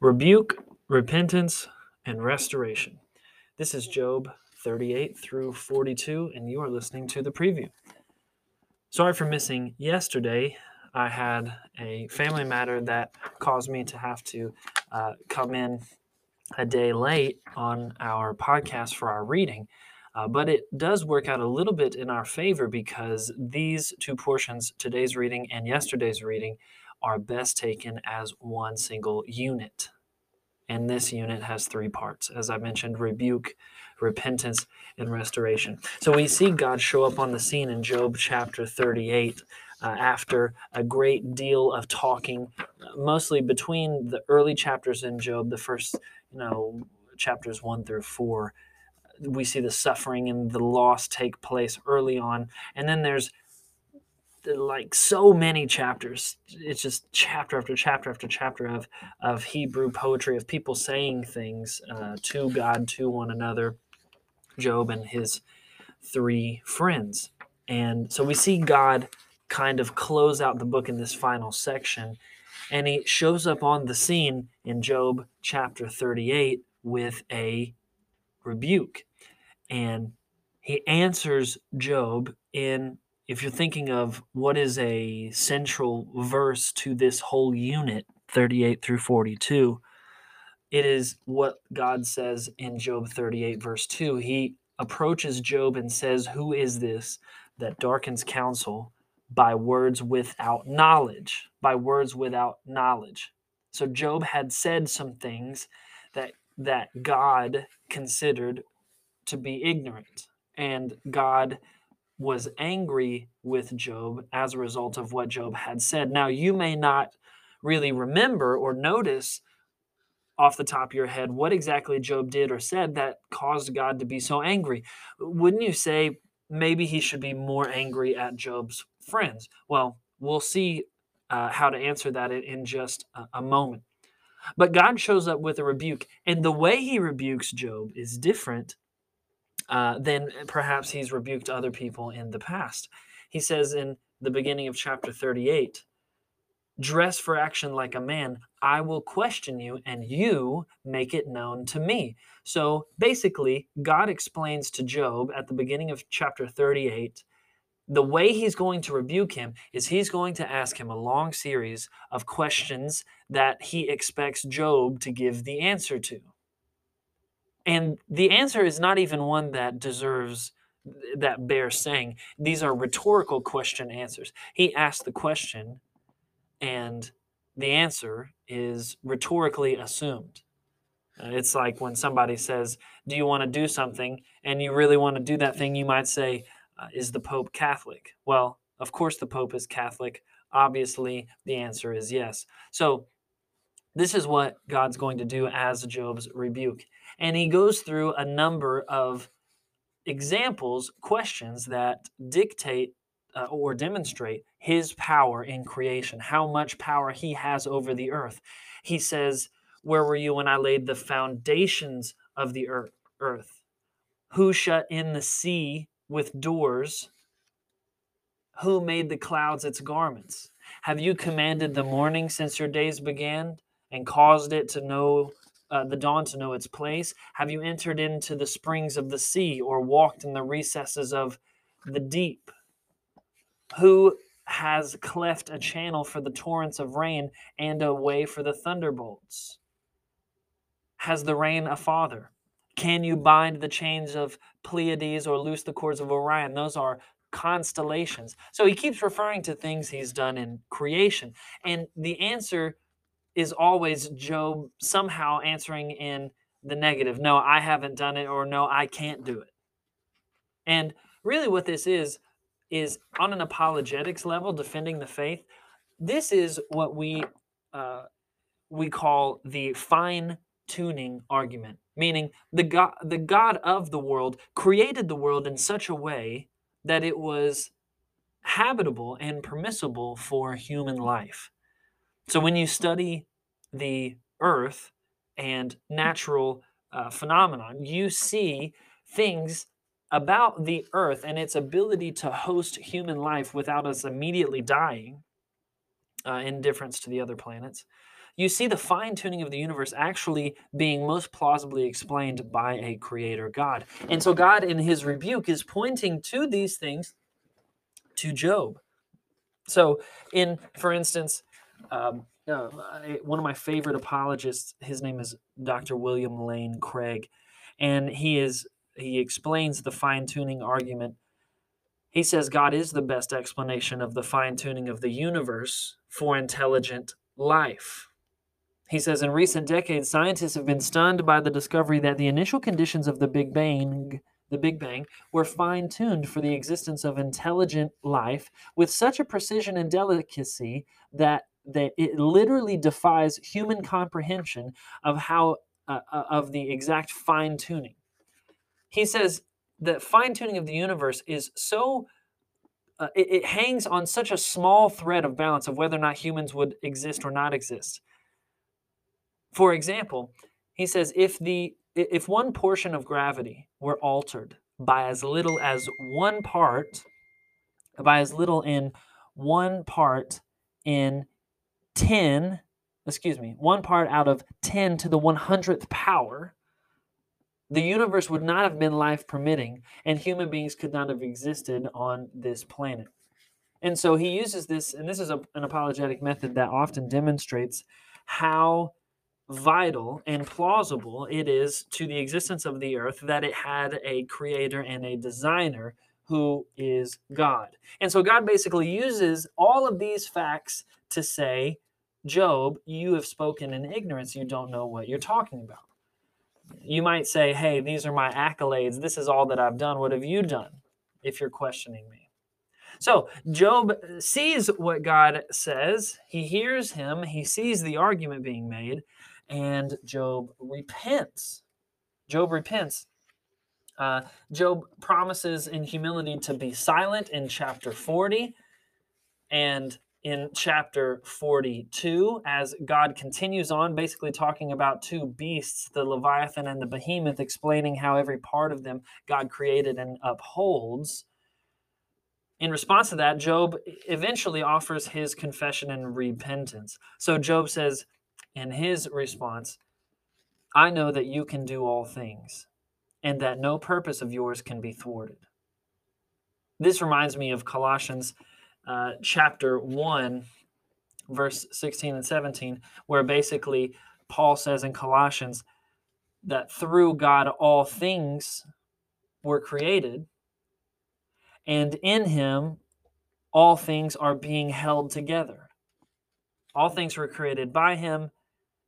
rebuke, repentance, and restoration. This is Job 38 through 42, and you are listening to the preview. Sorry for missing yesterday. I had a family matter that caused me to have to come in a day late on our podcast for our reading. But it does work out a little bit in our favor because these two portions, today's reading and yesterday's reading, are best taken as one single unit. And this unit has three parts, as I mentioned: rebuke, repentance, and restoration. So we see God show up on the scene in Job chapter 38 after a great deal of talking, mostly between the early chapters in Job, the first, chapters 1 through 4. We see the suffering and the loss take place early on. And then there's like so many chapters. It's just chapter after chapter after chapter of Hebrew poetry, of people saying things to God, to one another, Job and his three friends. And so we see God kind of close out the book in this final section. And he shows up on the scene in Job chapter 38 with a rebuke. And he answers Job in, if you're thinking of what is a central verse to this whole unit, 38 through 42, it is what God says in Job 38 verse 2. He approaches Job and says, "Who is this that darkens counsel by words without knowledge?" By words without knowledge. So Job had said some things that God considered to be ignorant. And God was angry with Job as a result of what Job had said. Now, you may not really remember or notice off the top of your head what exactly Job did or said that caused God to be so angry. Wouldn't you say maybe he should be more angry at Job's friends? Well, we'll see how to answer that in just a moment. But God shows up with a rebuke, and the way he rebukes Job is different than perhaps he's rebuked other people in the past. He says in the beginning of chapter 38, "Dress for action like a man. I will question you, and you make it known to me." So basically, God explains to Job at the beginning of chapter 38, the way he's going to rebuke him is he's going to ask him a long series of questions that he expects Job to give the answer to. And the answer is not even one that deserves, that bears saying. These are rhetorical question answers. He asks the question, and the answer is rhetorically assumed. It's like when somebody says, "Do you want to do something?" and you really want to do that thing, you might say, "Is the Pope Catholic?" Well, of course the Pope is Catholic. Obviously, the answer is yes. So this is what God's going to do as Job's rebuke. And he goes through a number of examples, questions that dictate or demonstrate his power in creation, how much power he has over the earth. He says, "Where were you when I laid the foundations of the earth? Who shut in the sea with doors? Who made the clouds its garments? Have you commanded the morning since your days began and caused it to know, the dawn to know its place? Have you entered into the springs of the sea or walked in the recesses of the deep? Who has cleft a channel for the torrents of rain and a way for the thunderbolts? Has the rain a father? Can you bind the chains of Pleiades or loose the cords of Orion?" Those are constellations. So he keeps referring to things he's done in creation. And the answer is always Job somehow answering in the negative. No, I haven't done it, or no, I can't do it. And really what this is on an apologetics level, defending the faith, this is what we call the fine-tuning argument. Meaning the God of the world created the world in such a way that it was habitable and permissible for human life. So when you study the earth and natural phenomenon, you see things about the earth and its ability to host human life without us immediately dying, in difference to the other planets. you see the fine-tuning of the universe actually being most plausibly explained by a creator God. And so God in his rebuke is pointing to these things to Job. So in, for instance, one of my favorite apologists, his name is Dr. William Lane Craig, and he explains the fine-tuning argument. He says God is the best explanation of the fine-tuning of the universe for intelligent life. He says, in recent decades, scientists have been stunned by the discovery that the initial conditions of the Big Bang were fine-tuned for the existence of intelligent life with such a precision and delicacy that it literally defies human comprehension of how of the exact fine-tuning. He says that fine-tuning of the universe is so, it hangs on such a small thread of balance of whether or not humans would exist or not exist. For example, he says if one portion of gravity were altered by as little as one part out of 10 to the 100th power, the universe would not have been life-permitting, and human beings could not have existed on this planet. And so he uses this, and this is an apologetic method that often demonstrates how vital and plausible it is to the existence of the earth that it had a creator and a designer who is God. And so God basically uses all of these facts to say, Job, you have spoken in ignorance. You don't know what you're talking about. You might say, hey, these are my accolades. This is all that I've done. What have you done if you're questioning me? So Job sees what God says. He hears him. He sees the argument being made. And Job repents. Job repents. Job promises in humility to be silent in chapter 40. And in chapter 42, as God continues on, basically talking about two beasts, the Leviathan and the Behemoth, explaining how every part of them God created and upholds. In response to that, Job eventually offers his confession and repentance. So Job says in his response, I know that you can do all things, and that no purpose of yours can be thwarted. This reminds me of Colossians chapter 1, verse 16 and 17, where basically Paul says in Colossians that through God all things were created, and in him all things are being held together. All things were created by him,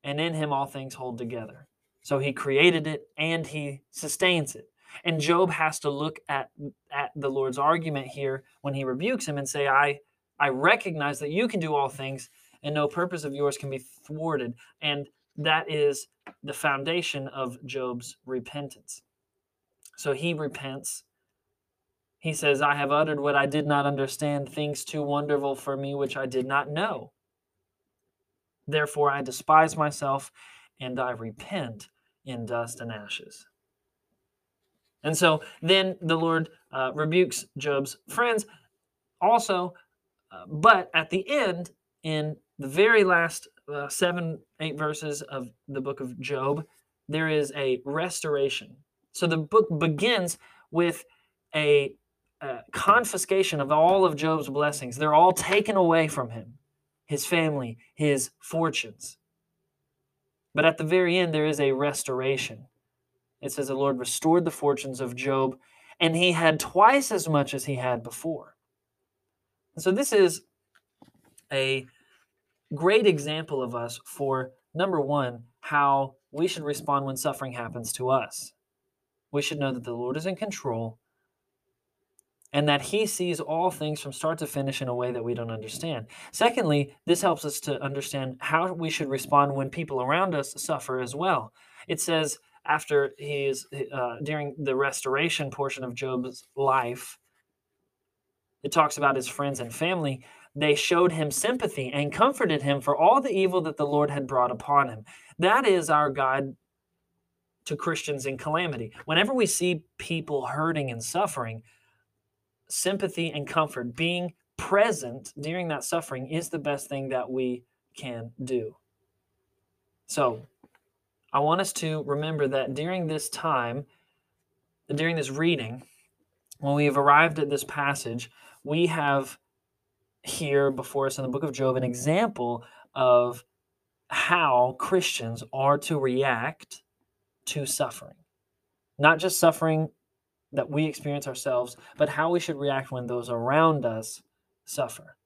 and in him all things hold together. So he created it, and he sustains it. And Job has to look at the Lord's argument here when he rebukes him and say, I recognize that you can do all things and no purpose of yours can be thwarted. And that is the foundation of Job's repentance. So he repents. He says, I have uttered what I did not understand, things too wonderful for me which I did not know. Therefore I despise myself and I repent in dust and ashes. And so then the Lord rebukes Job's friends also, but at the end, in the very last 7-8 verses of the book of Job, there is a restoration. So the book begins with a confiscation of all of Job's blessings. They're all taken away from him, his family, his fortunes. But at the very end, there is a restoration. It says the Lord restored the fortunes of Job, and he had twice as much as he had before. And so this is a great example of us for, number one, how we should respond when suffering happens to us. We should know that the Lord is in control and that he sees all things from start to finish in a way that we don't understand. Secondly, this helps us to understand how we should respond when people around us suffer as well. It says, after he is during the restoration portion of Job's life, it talks about his friends and family. They showed him sympathy and comforted him for all the evil that the Lord had brought upon him. That is our guide to Christians in calamity. Whenever we see people hurting and suffering, sympathy and comfort, being present during that suffering, is the best thing that we can do. So I want us to remember that during this time, during this reading, when we have arrived at this passage, we have here before us in the book of Job an example of how Christians are to react to suffering. Not just suffering that we experience ourselves, but how we should react when those around us suffer.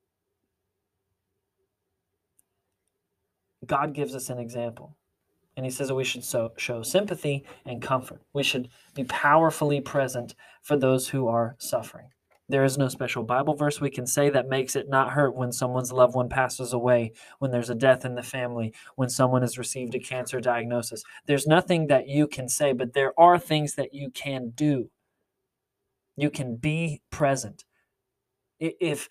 God gives us an example, and he says that we should show sympathy and comfort. We should be powerfully present for those who are suffering. There is no special Bible verse we can say that makes it not hurt when someone's loved one passes away, when there's a death in the family, when someone has received a cancer diagnosis. There's nothing that you can say, but there are things that you can do. You can be present. If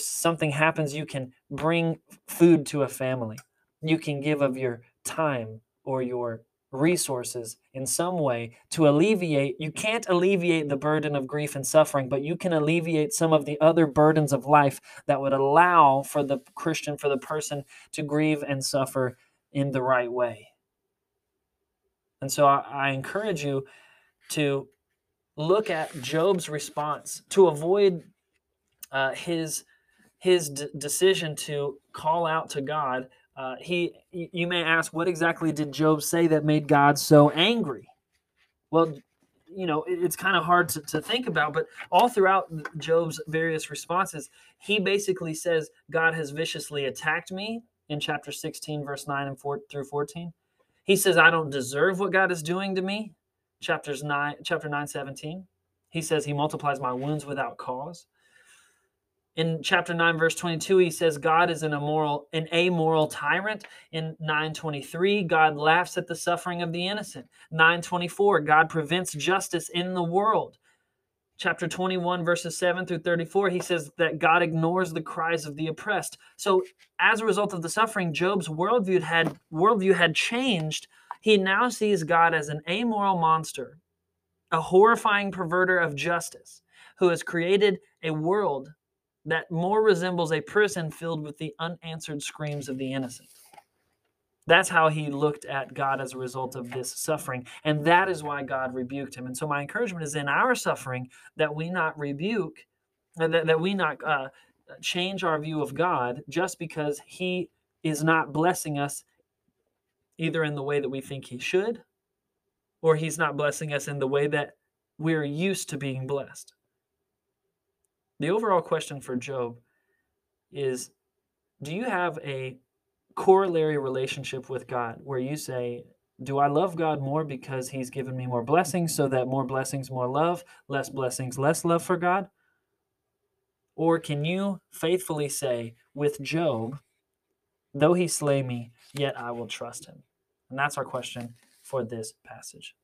something happens, you can bring food to a family. You can give of your time or your resources in some way to alleviate. You can't alleviate the burden of grief and suffering, but you can alleviate some of the other burdens of life that would allow for the Christian, for the person to grieve and suffer in the right way. And so I encourage you to look at Job's response to avoid his decision to call out to God. You may ask, what exactly did Job say that made God so angry? Well, you know, it's kind of hard to think about, but all throughout Job's various responses, he basically says, God has viciously attacked me in chapter 16, verse 9 and through 14. He says, I don't deserve what God is doing to me, chapter 9, 17. He says, he multiplies my wounds without cause. In chapter 9, verse 22, he says God is an amoral tyrant. In 9:23, God laughs at the suffering of the innocent. 9:24, God prevents justice in the world. Chapter 21, verses 7 through 34, he says that God ignores the cries of the oppressed. So as a result of the suffering, Job's worldview had changed. He now sees God as an amoral monster, a horrifying perverter of justice, who has created a world that more resembles a prison filled with the unanswered screams of the innocent. That's how he looked at God as a result of this suffering, and that is why God rebuked him. And so my encouragement is in our suffering that we not rebuke, that we not change our view of God just because he is not blessing us either in the way that we think he should, or he's not blessing us in the way that we're used to being blessed. The overall question for Job is, do you have a corollary relationship with God where you say, do I love God more because he's given me more blessings, so that more blessings, more love, less blessings, less love for God? Or can you faithfully say with Job, though he slay me, yet I will trust him? And that's our question for this passage.